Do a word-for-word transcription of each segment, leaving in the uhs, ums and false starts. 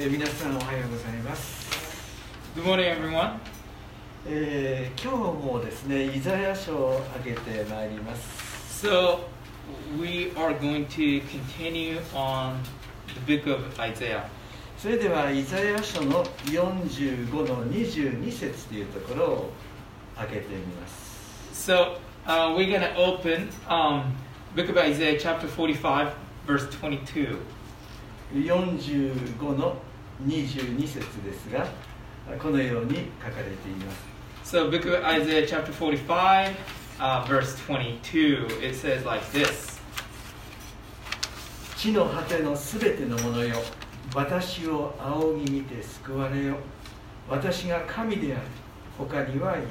えー、皆さんおはようございます。Good morning, everyone. えー、今日もですね、イザヤ書を上げてまいります。So we are going to continue on the book of Isaiah. それではイザヤ書のよんじゅうごのにじゅうにせつというところを上げてみます。So、uh, we're going to open、um, book of Isaiah chapter forty-five verse twenty-two.よんじゅうごのにじゅうに節ですが、このように書かれています。So, book of Isaiah chapter forty-five,、uh, verse twenty-two, it says like this. 地の果てのすべてのものよ、私を仰ぎ見て救われよ。私が神である、他にはいない。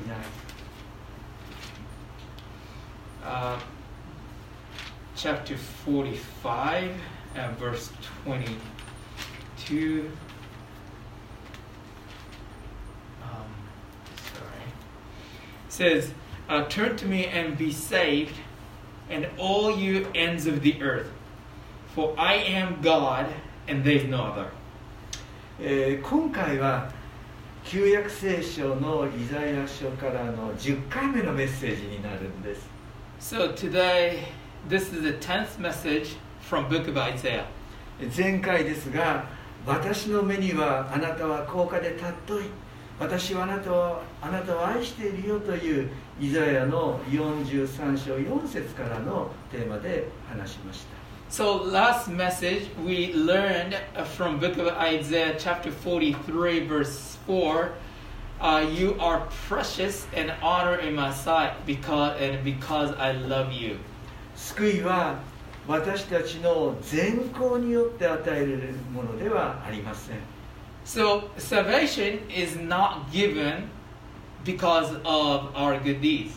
Uh, chapter forty-five.And verse twenty-two. Um, sorry. It says, uh, "Turn to me and be saved, and all you ends of the earth, for I am God, and there is no other." えー、今回は旧約聖書のイザヤ書からのじゅっかいめのメッセージになるんです。So today, this is the tenth message.From book of Isaiah. 前回ですが、私の目にはあなたは高価で尊い、私はあなたをあなたを愛しているよというイザヤのよんじゅうさんしょうよんせつからのテーマで話しました。So last message we learned from book of Isaiah chapter forty-three verse four, uh, you are precious and honor in my sight because and because I love you. 救いは私たちの善行によって与えられるものではありません。So, salvation is not given because of our good deeds.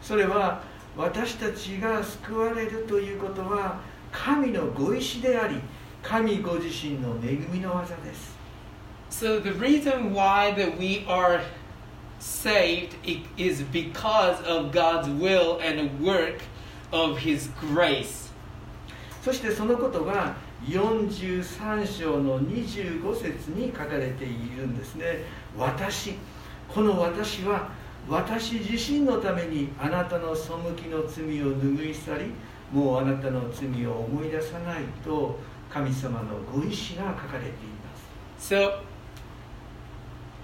それは私たちが救われるということは神のご意志であり、神ご自身の恵みの技です。So, the reason why that we are saved is because of God's will and work of His grace.そしてそのことがよんじゅうさんしょうのにじゅうごせつに書かれているんですね。私、この私は私自身のためにあなたの背きの罪を拭い去り、もうあなたの罪を思い出さないと神様のご意志が書かれています。So,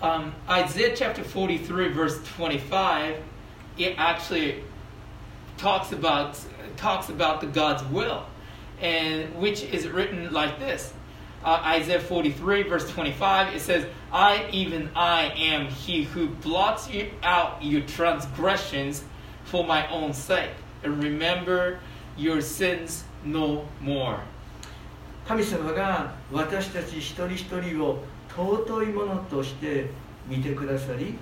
um, Isaiah chapter forty-three verse twenty-five, it actually talks about talks about the God's will.And which is written like this、uh, Isaiah forty-three verse twenty-five it says I even I am he who blots you out your transgressions for my own sake and remember your sins no more 神様が私たち一人一人を尊いものとして見てくださり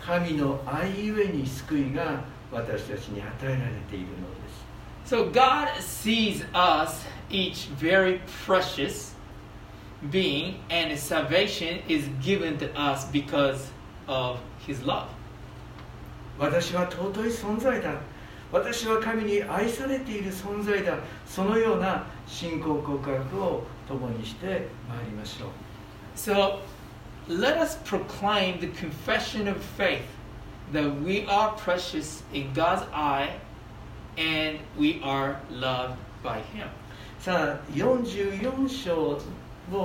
神の愛ゆえに救いが私たちに与えられているのですSo God sees us each very precious being, and salvation is given to us because of His love. 私は尊い存在だ。私は神に愛されている存在だ。そのような信仰告白を共にしてまいりましょう。So let us proclaim the confession of faith that we are precious in God's eye.And we are loved by Him. さあ、よんじゅうよん章を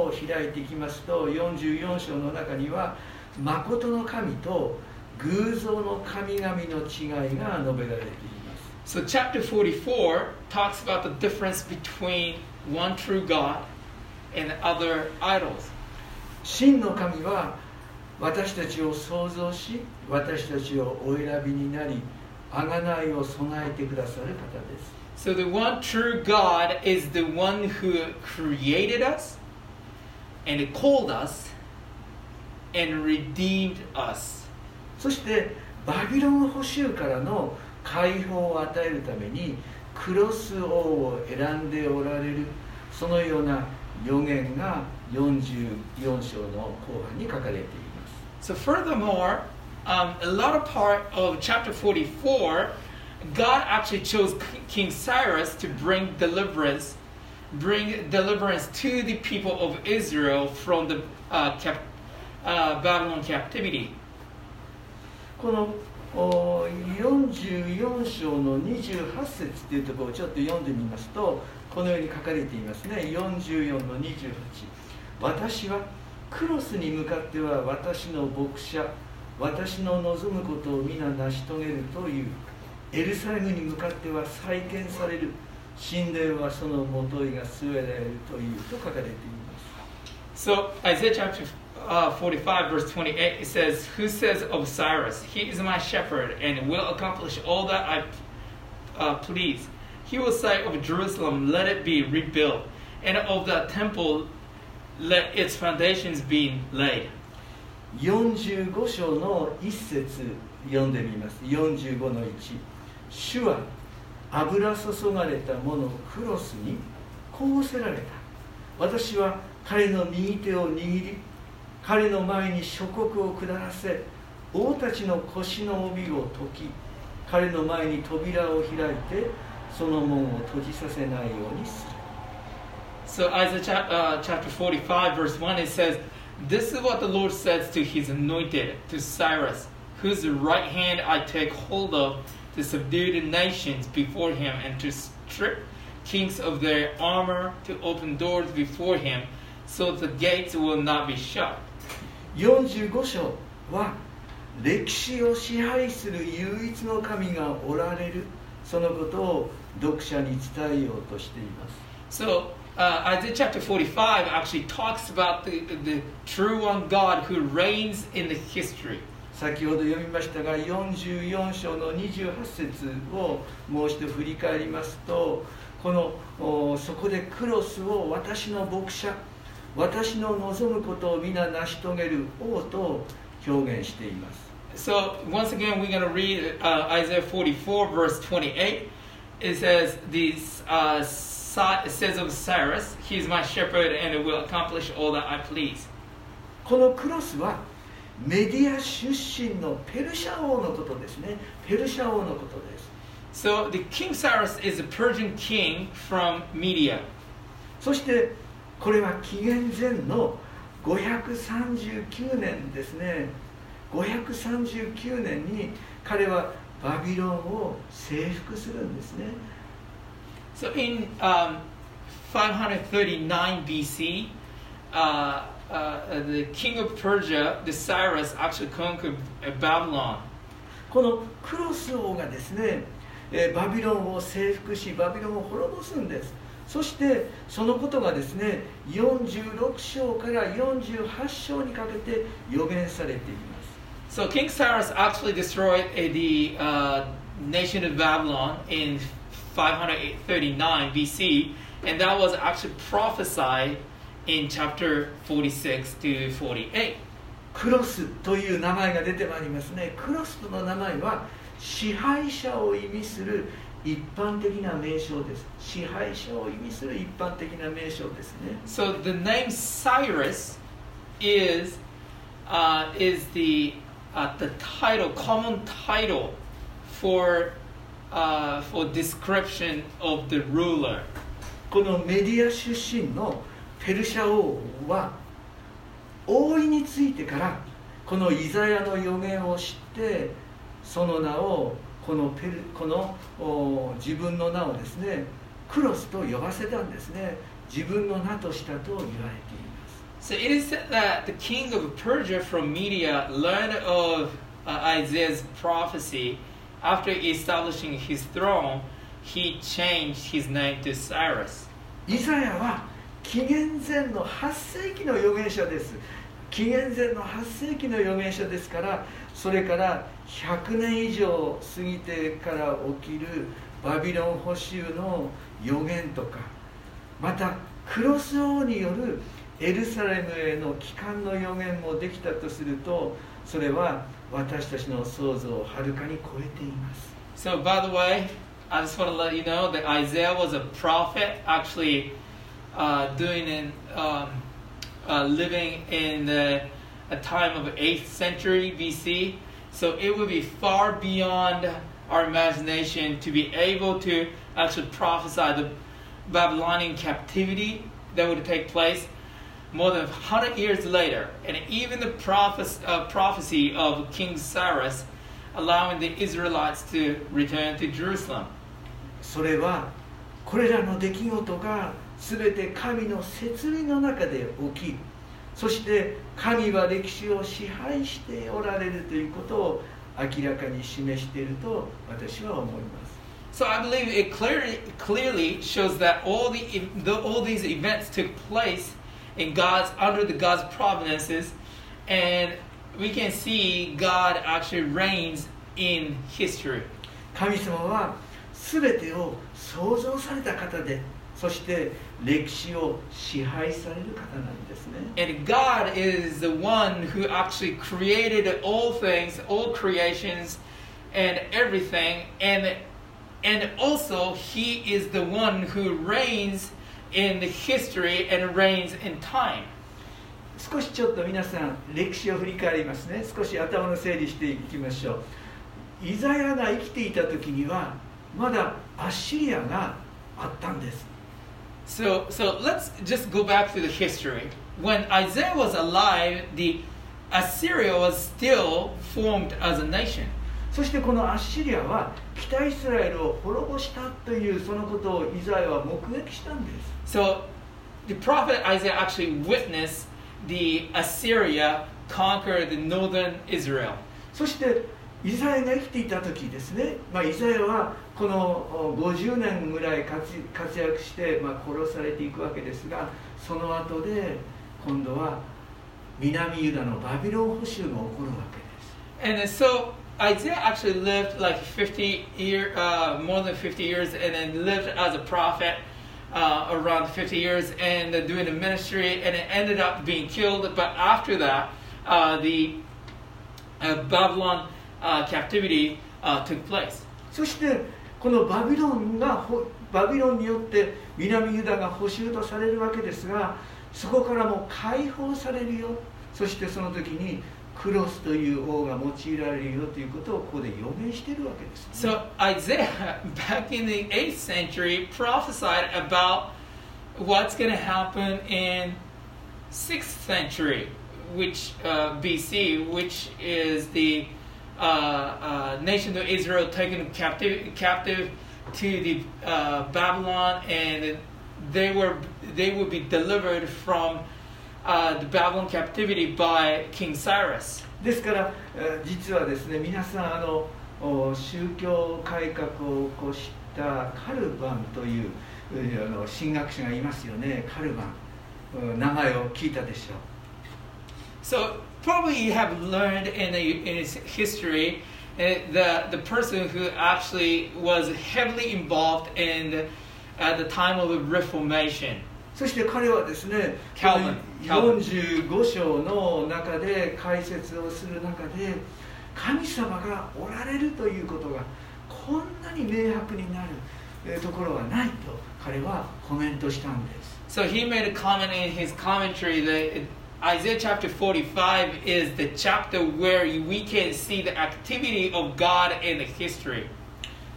開いていきますと、よんじゅうよん章の中には、まことの神と偶像の神々の違いが述べられています。So chapter forty-four talks about the difference between one true God and other idols. 真の神は私たちを創造し、私たちをお選びになり、贖いを備えてくださる方です。So the one true God is the one who created us and called us and redeemed us. そしてバビロン捕囚からの解放を与えるためにクロス王を選んでおられるそのような予言がよんじゅうよん章の後半に書かれています。So furthermore,Um, a lot of part of chapter forty-four, God actually chose King Cyrus to bring deliverance bring deliverance to the people of Israel from the uh, cap- uh, Babylon captivity. このよんじゅうよん章のにじゅうはち節というところをちょっと読んでみますと、このように書かれていますね。よんじゅうよんのにじゅうはち。私はクロスに向かっては私の牧者、私の望むことを皆成し遂げるという。エルサレムに向かっては再建される。神殿はその元いが据えられるというと書かれています。So Isaiah chapter forty-five verse twenty-eight it says, "Who says of Cyrus, he is my shepherd and will accomplish all that I uh, please. He will say of Jerusalem, let it be rebuilt, and of the temple, let its foundations be laid." よんじゅうご章のいっ節読んでみます。よんじゅうごのいち。主は油注がれた者をクロスにこうせられた。私は彼の右手を握り、彼の前に諸国を下らせ、王たちの腰の帯を解き、彼の前に扉を開いて、その門を閉じさせないようにする。So Isaiah chapter forty-five verse one it says, "This is what the Lord says to his anointed, to Cyrus, whose right hand I take hold of." To subdue the nations before him and to strip kings of their armor, to open doors before him, so the gates will not be shut. よんじゅうご章は歴史を支配する唯一の神がおられる、そのことを読者に伝えようとしています。So, uh, Isaiah chapter forty-five actually talks about the, the true one God who reigns in the history.先ほど読みましたが、よんじゅうよん章のにじゅうはち節をもう一度振り返りますと、このそこでクロスを私の牧者、私の望むことを皆成し遂げる王と表現しています。So once again we're going to read、uh, Isaiah forty-four verse twenty-eight. It says, "These、uh, says of Cyrus, he is my shepherd and will accomplish all that I please." このクロスはメディア出身のペルシャ王のことですね。ペルシャ王のことです。So the King Cyrus is a Persian king from Media. そしてこれは紀元前のごひゃくさんじゅうきゅうねんですね。ごひゃくさんじゅうきゅうねんに彼はバビロンを征服するんですね。So in、um, five thirty-nine B C, uh,Uh, the king of Persia, the Cyrus, actually conquered Babylon. このクロス王がですね、バビロンを征服し、バビロンを滅ぼすんです。そしてそのことがですね、よんじゅうろく章からよんじゅうはち章にかけて予言されています。So King Cyrus actually destroyed the、uh, nation of Babylon in five thirty-nine B C, and that was actually prophesied.In chapter forty-six to forty-eight. クロスという名前が出てまいりますね。クロスの名前は支配者を意味する一般的な名称です。支配者を意味する一般的な名称ですね。So the name Cyrus is、uh, is the、uh, the title, common title for、uh, for description of the ruler. このメディア出身のペルシャ王は王位についてからこのイザヤの予言を知って、その名をこのペルこの自分の名をですね、クロスと呼ばせたんですね。自分の名としたと言われています。So it is said that the king of Persia from Media learned of、uh, Isaiah's prophecy. After establishing his throne, he changed his name to Cyrus. イザヤは紀元前のはち世紀の預言者です。紀元前のはち世紀の預言者ですから、それからひゃくねん以上過ぎてから起きるバビロン捕囚の預言とか、またクロス王によるエルサレムへの帰還の預言もできたとすると、それは私たちの想像をはるかに超えています。So by the way, I just want to let you know that Isaiah was a prophet, actually.Uh, doing in, um, uh, living in the, a time of eighth century B C, so it would be far beyond our imagination to be able to actually prophesy the Babylonian captivity that would take place more than one hundred years later, and even the prophes- uh, prophecy of King Cyrus allowing the Israelites to return to Jerusalem. それはこれらの出来事が全て神の摂理の中で起き、そして神は歴史を支配しておられるということを明らかに示していると私は思います。So I believe it clearly clearly shows that all the, the all these events took place in God's under the God's providences, and we can see God actually reigns in history. 神様は全てを創造された方で、そして歴史を支配される方なんですね。 And God is the one who actually created all things, all creations, and everything, and and also He is the one who reigns in history and reigns in time. 少しちょっと皆さん歴史を振り返りますね。少し頭の整理していきましょう。イザヤが生きていた時にはまだアッシリアがあったんです。So, so let's just go back to the history. When Isaiah was alive, the Assyria was still formed as a nation. そしてこのアッシリアは北イスラエルを滅ぼしたというそのことをイザヤは目撃したんです。So the prophet Isaiah actually witnessed the Assyria conquer the northern Israel. そしてイザヤが生きていた時ですね、まあ、イザヤはこのごじゅうねんぐらい活躍して、まあ、殺されていくわけですが、その後で今度は南ユダのバビロン捕囚が起こるわけです。 And so Isaiah actually lived like fifty years、uh, more than fifty years, and then lived as a prophet、uh, around fifty years and doing the ministry, and it ended up being killed. But after that、uh, the、uh, Babylon Uh, captivity uh, took place. そしてこのバビロンがバビロンによって南ユダが捕囚とされるわけですが、そこからも解放されるよ。そしてその時にクロスという王が用いられるよということをここで予言しているわけです、ね。So Isaiah back in the eighth century prophesied about what's going to happen in sixth century, which、uh, B C, which is the Uh, uh, nation of Israel taken captive, captive to the uh, Babylon, and they were they would be delivered from uh, the Babylon captivity by King Cyrus. ですから、実はですね、皆さんあの宗教改革を起こしたカルバンという、うん、あの神学者がいますよね。カルバン、名前を聞いたでしょう。So.Probably you have learned in, a, in history that the person who actually was heavily involved in at the time of the Reformation. そして彼はですね、Calvin, よんじゅうご章の中で解説をする中で、神様がおられるということがこんなに明白になるところはないと彼はコメントしたんです。So he made a comment in his commentary that it,Isaiah chapter forty-five is the chapter where we can see the activity of God in the history.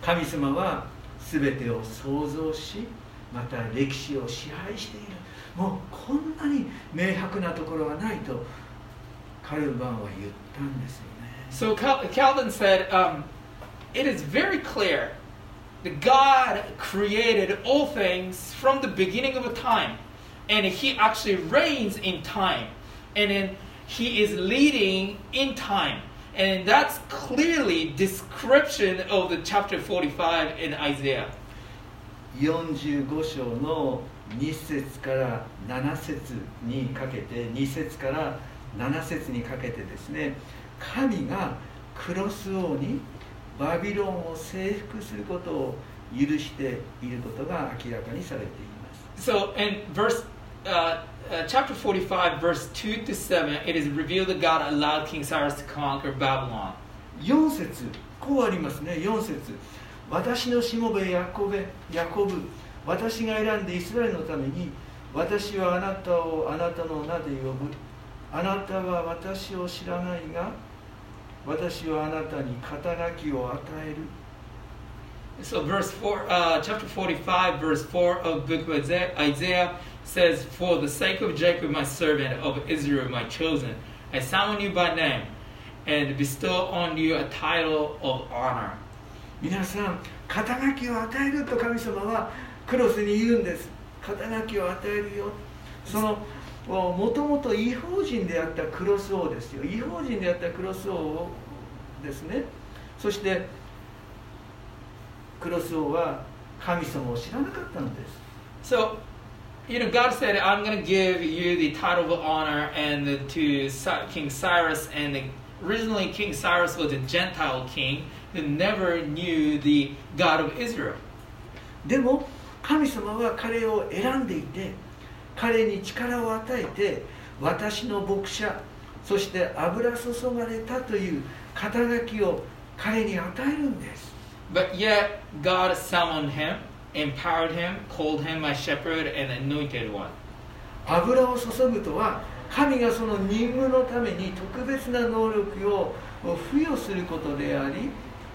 神様は全てを創造し、また歴史を支配している。もうこんなに明白なところはないとカルバンは言ったんですよね。So Calvin said,、um, it is very clear that God created all things from the beginning of time.And he actually reigns in time. And then he is leading in time. And that's clearly description of the chapter forty-five in Isaiah. よんじゅうご章のに節からなな節にかけて、に節からなな節にかけてですね、神がクロス王にバビロンを征服することを許していることが明らかにされています。So, and verse Uh, uh, chapter forty-five, verse two to seven, it is revealed that God allowed King Cyrus to conquer Babylon. よん節、こうありますね。よん節、私のしもべヤコブ、ヤコブ、私が選んでイスラエルのために、私はあなたをあなたの名で呼ぶ。あなたは私を知らないが、私はあなたに肩書きを与える。So verse four, uh, chapter forty-five, verse four of the book of Isaiah says, "For the sake of Jacob, my servant, of Israel, my chosen, I summon you by name and bestow on you a title of honor." 皆さん、肩書きを与えると神様はクロスに言うんです。肩書きを与えるよ。そのもともと異邦人であったクロス王ですよ。異邦人であったクロス王ですね。そしてクロス王は神様を知らなかったのです。So, you know, God said, "I'm going to give you the title of honor and to King Cyrus." And originally, King Cyrus was a Gentile king who never knew the God of Israel. でも神様は彼を選んでいて、彼に力を与えて、私の牧者、そして油注がれたという肩書きを彼に与えるんです。But yet, God summoned him, empowered him, called him my shepherd and anointed one. 油を注ぐとは、神がその任務のために特別な能力を付与することであり、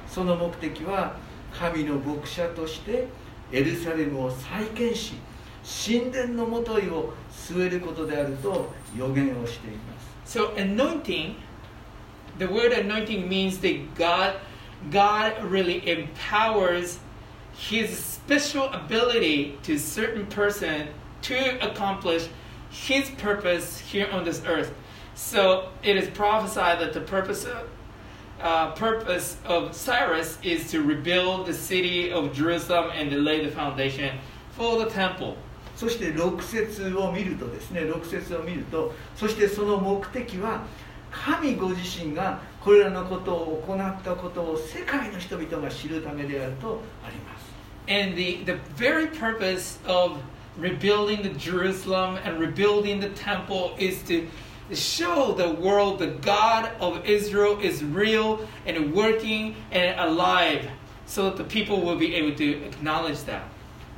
その目的は神の牧者としてエルサレムを再建し、神殿のもといを据えることであると予言をしています。So anointing, the word anointing means that God God really empowers His special ability to certain person to accomplish His purpose here on this earth. So it is prophesied that the purpose of, uh, purpose of Cyrus is to rebuild the city of Jerusalem and to lay the foundation for the temple. そしてろく節を見るとですね、ろく節を見ると、そしてその目的は神ご自身がこれらのことを行ったことを世界の人々が知るためであるとあります。And the, the very purpose of rebuilding the Jerusalem and rebuilding the temple is to show the world the God of Israel is real and working and alive so that the people will be able to acknowledge that.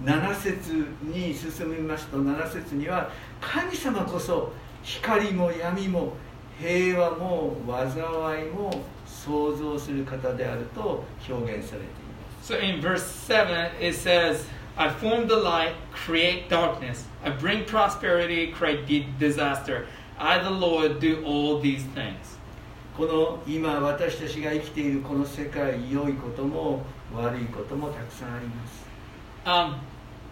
なな節に進みますと、なな節には神様こそ光も闇も平和も災いも創造する方であると表現されています。So in verse seven it says, "I form the light, create darkness. I bring prosperity, create disaster. I, the Lord, do all these things." この今私たちが生きているこの世界、良いことも悪いこともたくさんあります。Um,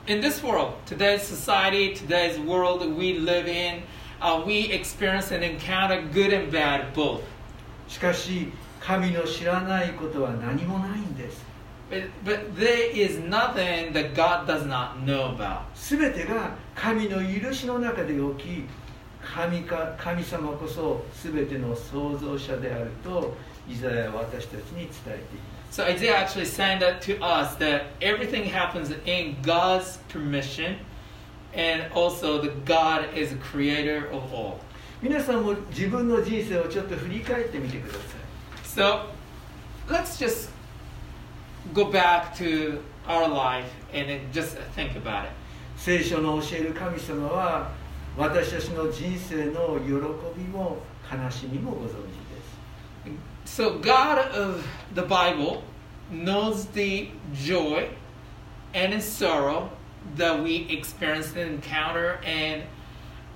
in this world, today's society, today's world we live in.Uh, we experience and encounter good and bad both. しかし神の知らないことは何もないんです。 But, but there is nothing that God does not know about. すべてが神の許しの中で起き、神か、神様こそすべての創造者であるとイザヤは私たちに伝えています。So Isaiah actually saying that to us that everything happens in God's permission.And also that God is the creator of all. 皆さんも自分の人生をちょっと振り返ってみてください。 So, let's just go back to our life and then just think about it. 聖書の教える神様は私たちの人生の喜びも悲しみもご存知です。 So God of the Bible knows the joy and sorrow that we experience and encounter and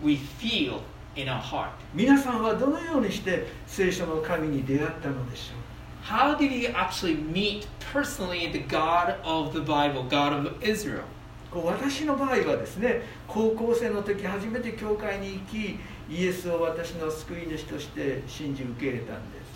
we feel in our heart. 皆さんはどのようにして聖書の神に出会ったのでしょう。 How did you actually meet personally the God of the Bible, God of Israel? 私の場合はですね、高校生の時初めて教会に行き、イエスを私の救い主として信じ受け入れたんです。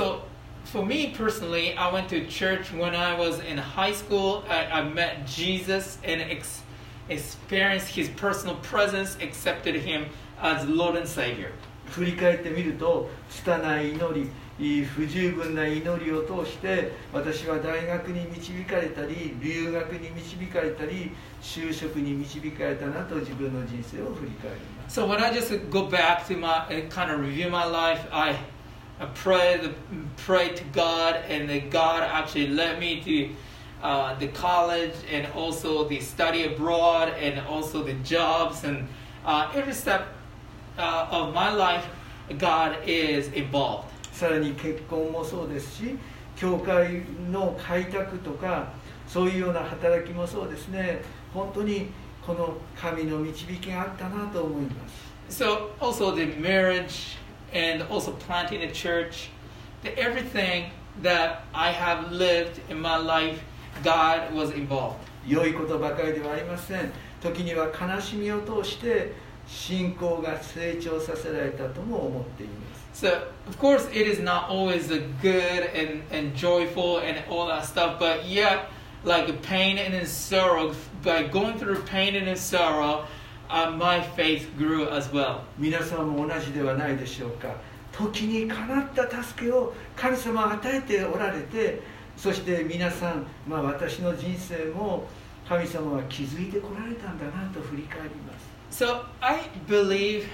So for me personally, I went to church when I was in high school. I, I met Jesus and ex- experienced His personal presence, accepted Him as Lord and Savior. 振り返ってみると、拙い祈り、不十分な祈りを通して、私は大学に導かれたり、留学に導かれたり、就職に導かれたなと自分の人生を振り返ります。 So when I just go back to my kind of review my life, I I prayed, prayed to God, and then God actually led me to uh, the college and also the study abroad and also the jobs. And uh, every step uh, of my life, God is involved. さらに結婚もそうですし、教会の開拓とか、そういうような働きもそうですね。本当にこの神の導きがあったなと思います。So also the marriage and also planting a church, the everything that I have lived in my life, God was involved. 良いことばかりではありません。時には悲しみを通して信仰が成長させられたとも思っています。So of course it is not always a good and and joyful and all that stuff, but yet.Like pain and sorrow, by going through pain and sorrow,、uh, my faith grew as well. 皆さんも同じではないでしょうか。時にかなった助けを神様は与えておられて、そして皆さん、まあ、私の人生も神様は気づいてこられたんだなと振り返ります。So I believe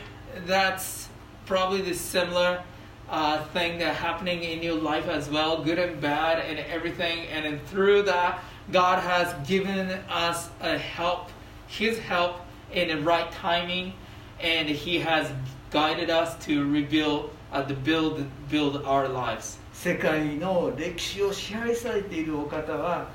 that's probably the similar.Uh, thing that happening in your life as well, good and bad and everything, and then through that God has given us a help, His help in the right timing, and He has guided us to rebuild, uh, to build, build our lives. 世界の歴史を支配されているお方は、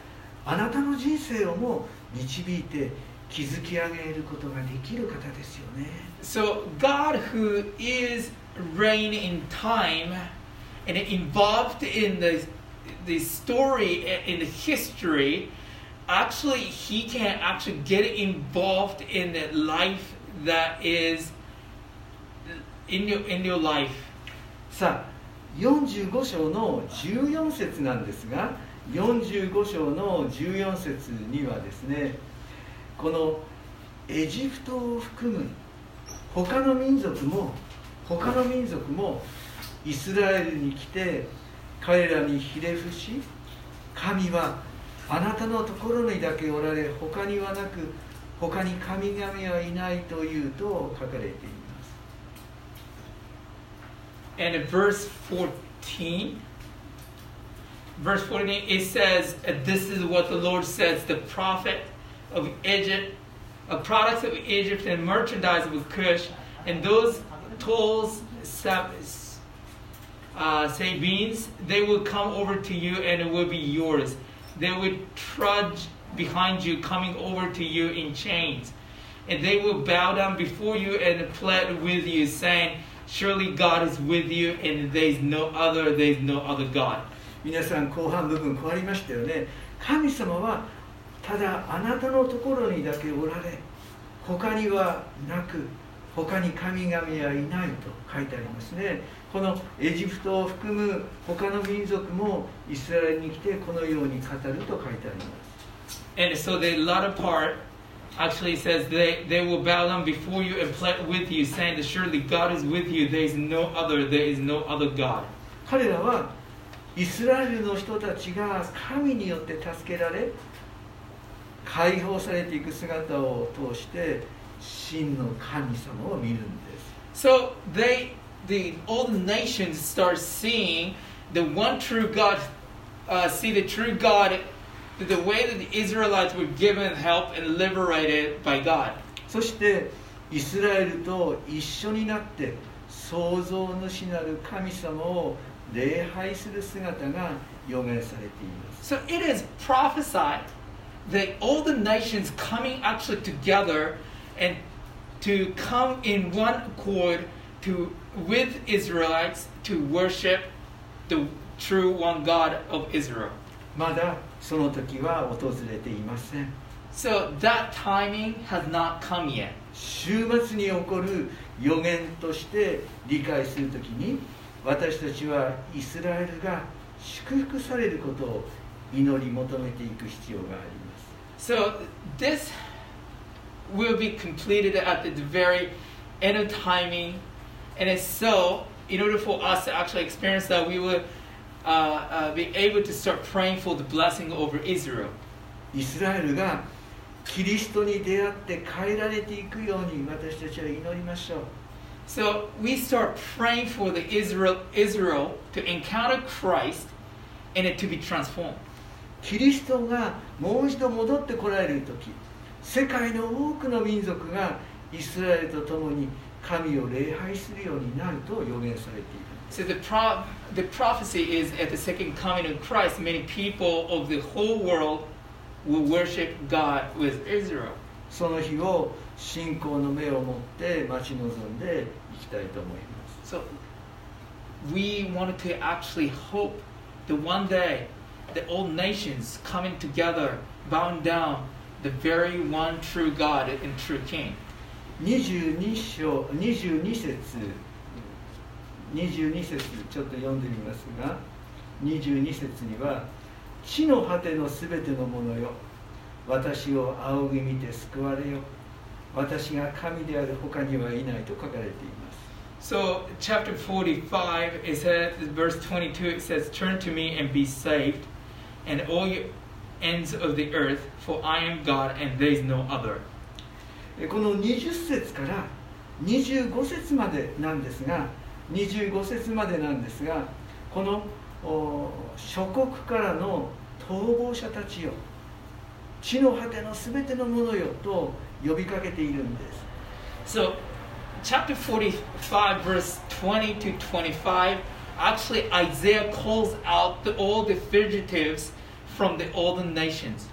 あなたの人生をも導いて築き上げることができる方ですよね。So God who is reign in time and involved in the the story in the history, actually He can actually get involved in the life that is in your in your life. さあ、よんじゅうご章のじゅうよん節なんですが、よんじゅうご章のじゅうよん節にはですね、このエジプトを含む他の民族も他の民族もイスラエルに来て彼らにひれ伏し、神はあなたのところにだけおられ、他にはなく、他に神々はいないというと書かれています。And verse fourteen, verse fourteen, it says, "This is what the Lord says: The prophet of Egypt, of products of Egypt and merchandise of Kush, and those."Tolls, sabbaths, uh, Sabines, they will come over to you and it will be yours. They will trudge behind you, coming over to you in chains. And they will bow down before you and plead with you, saying, Surely God is with you, and there is no other, there is no other God. 皆さん、後半部分変わりましたよね。神様はただあなたのところにだけおられ、他にはなく、他に神々はいないと書いてありますね。このエジプトを含む他の民族もイスラエルに来てこのように語ると書いてあります。And so the latter part actually says they they will bow down before you and plead with you, saying that surely God is with you. There is no other. There is no other God. 彼らはイスラエルの人たちが神によって助けられ、解放されていく姿を通して。真の神様を見るんです。So they, the all the nations start seeing the one true God,、uh, see the true God, the way that the Israelites were given help and liberated by God. そしてイスラエルと一緒になって創造主なる神様を礼拝する姿が予言されています。So it is prophesied that all the nations coming actually together.And to come in one accord to with Israelites to worship the true one God of Israel. まだその時は訪れていません。So that timing has not come yet. 終末に起こる予言として理解するときに、私たちはイスラエルが祝福されることを祈り求めていく必要があります。So this.will be completed at the very end of timing, and so in order for us to actually experience that, we will uh, uh, be able to start praying for the blessing over Israel. イスラエルがキリストに出会って変えられていくように私たちは祈りましょう。 So we start praying for the Israel, Israel to encounter Christ and to be transformed. キリストがもう一度戻ってこられるとき、世界の多くの民族がイスラエルと共に神を礼拝するようになると予言されている。So the pro- the prophecy is at the second coming of Christ, many people of the whole world will worship God with Israel. その日を信仰の目を持って待ち望んでいきたいと思います。So we want to actually hope that one day the all nations coming together, bound down the very one true God and true King. にじゅうに章、にじゅうに節、にじゅうに節ちょっと読んでみますが、にじゅうに節には地の果てのすべてのものよ、私を仰ぎ見て救われよ、私が神である他にはいないと書かれています。So chapter forty-five, it says, verse twenty-two, it says, "Turn to me and be saved, and all you ends of the earth, for I am God, and there is no other." このにじゅう節からにじゅうご節までなんですが、にじゅうご節までなんですが、この諸国からの逃亡者たちよ、地の果てのすべてのものよと呼びかけているんです。So, chapter forty-five, verse twenty to twenty-five, actually Isaiah calls out the, all the fugitives from the olden nations.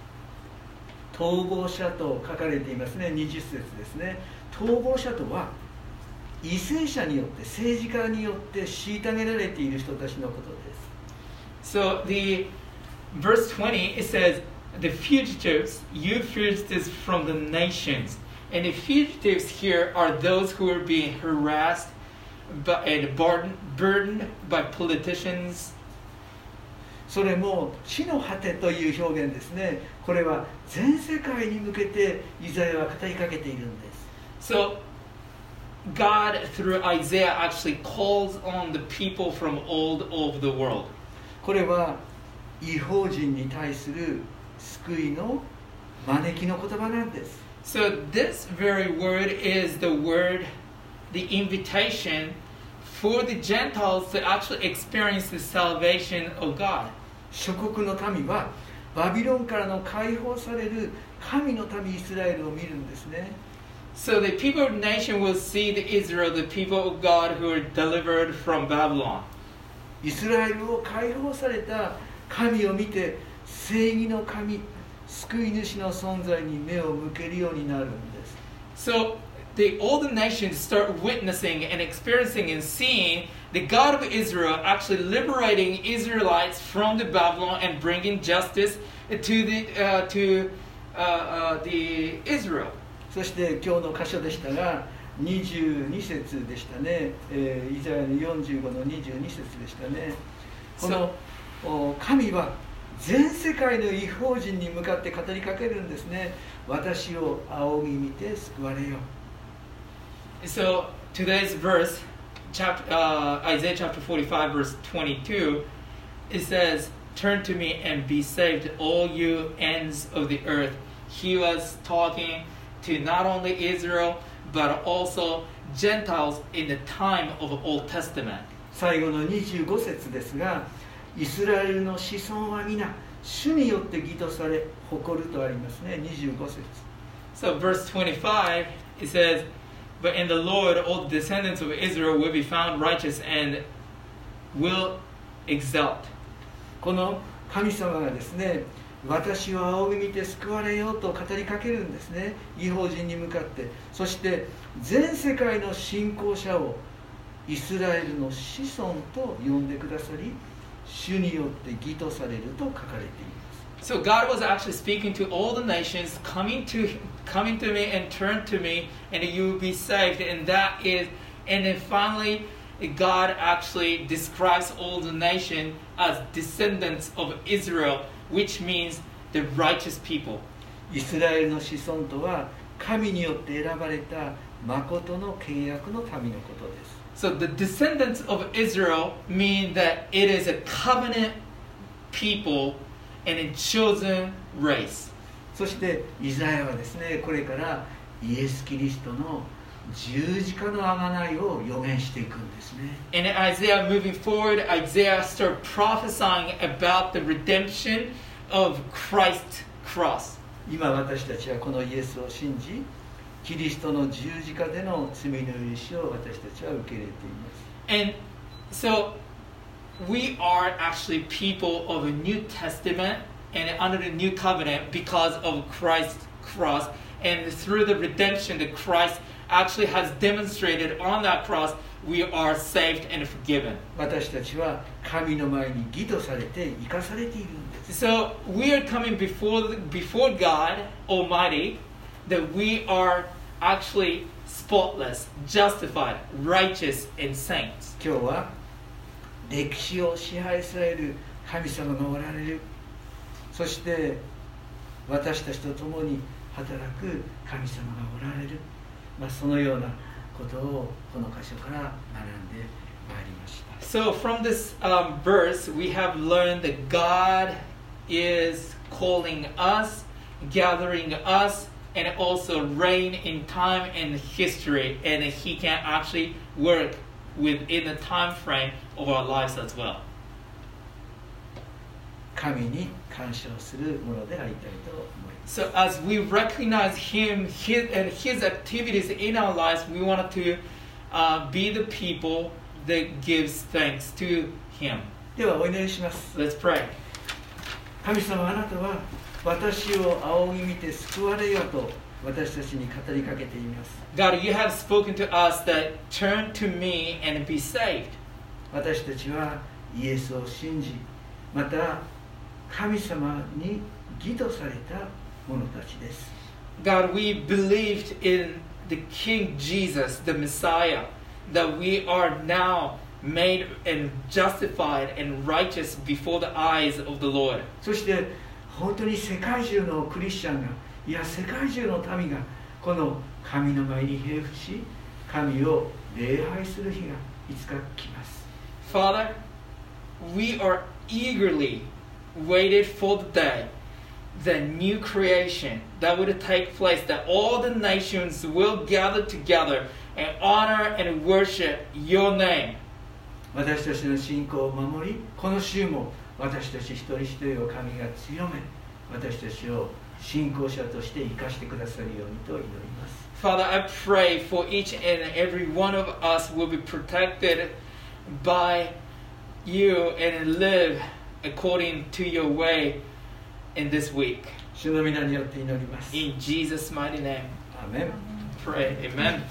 逃亡者と書かれていますね。にじゅう節ですね。逃亡者とは為政者によって政治家によって虐げられている人たちのことです。So the verse twenty it says the fugitives, you fugitives from the nations, and the fugitives here are those who are being harassed by, and burdened, burdened by politicians.それも地の果てという表現ですね。これは全世界に向けてイザヤは語りかけているんです。So God through Isaiah actually calls on the people from all over the world. これは異邦人に対する救いの招きの言葉なんです。So this very word is the word, the invitation for the Gentiles to actually experience the salvation of God.諸国の民はバビロンからの解放される神の民イスラエルを見るんですね。So the people of the nation will see the Israel, the people of God who are delivered from Babylon. イスラエルを解放された神を見て正義の神、救い主の存在に目を向けるようになるんです。So the older nations start witnessing and experiencing and seeing the God of Israel actually liberating Israelites from the Babylon and bringing justice to the uh, to uh, uh, the Israel. そして今日の箇所でしたがにじゅうに節でしたね。えー、イザヤのよんじゅうごのにじゅうに節でしたね。この、so, 神は全世界の異邦人に向かって語りかけるんですね。私を仰ぎ見て救われよ。So today's verse, chapter, uh, Isaiah chapter forty-five, verse twenty-two, it says, "Turn to me and be saved, all you ends of the earth." He was talking to not only Israel but also Gentiles in the time of Old Testament. 最後のにじゅうご節ですが、イスラエルの子孫は皆主によって義とされ誇るとありますね。にじゅうご節。So verse twenty-five, it says.But in the Lord, all the descendants of Israel will be found righteous and will exult. この神様がですね、私を仰ぎ見て救われよと語りかけるんですね。異邦人に向かって、そして全世界の信仰者をイスラエルの子孫と呼んでくださり、主によって義とされると書かれています。So God was actually speaking to all the nations coming to him.Coming to me and turn to me, and you will be saved. And that is, and then finally, God actually describes all the nation as descendants of Israel, which means the righteous people. イスラエルの子孫とは神によって選ばれた誠の契約の民のことです。So the descendants of Israel mean that it is a covenant people and a chosen race.そしてイザヤはですね、これからイエス・キリストの十字架の贖いを予言していくんですね。And Isaiah moving forward, Isaiah started prophesying about the redemption of Christ's cross. 今私たちはこのイエスを信じ、キリストの十字架での罪の許しを私たちは受け入れています。And so we are actually people of a New Testament and under the new covenant because of Christ's cross. And through the redemption that Christ actually has demonstrated on that cross, we are saved and forgiven. 私たちは神の前に義とされて生かされているんです。So we are coming before, before God Almighty that we are actually spotless, justified, righteous, and saints. 今日は歴史を支配される神様がおられる。そして私たちと共に働く神様がおられる。まあそのようなことをこの箇所から学んでまいりました。So from this、um, verse we have learned that God is calling us, gathering us, and also reign in time and history, and He can actually work within the time frame of our lives as well. 神に干渉するものでありたいと思います。 So as we recognize Him his, and His activities in our lives, we want to、uh, be the people that gives thanks to Him. ではお祈りします。 Let's pray. 神様、あなたは私を仰ぎ見て救われよと私たちに語りかけています。 God, you have spoken to us that turn to me and be saved. 私たちはイエスを信じ、また神様に義とされた者たちです。 God, we believed in the King Jesus, the Messiah, that we are now made and justified and righteous before the eyes of the Lord. そして本当に世界中のクリスチャンが、いや世界中の民がこの神の前に平伏し、神を礼拝する日がいつか来ます。Father, we are eagerly waited for the day, the new creation that would take place, that all the nations will gather together and honor and worship your name. 私たちの信仰を守り、この週も私たち一人一人を神が強め、私たちを信仰者として生かしてくださるようにと祈ります。 Father, I pray for each and every one of us will be protected by you and live according to your way in this week. 主の皆によって祈ります。 In Jesus' mighty name. Amen. Pray. Amen.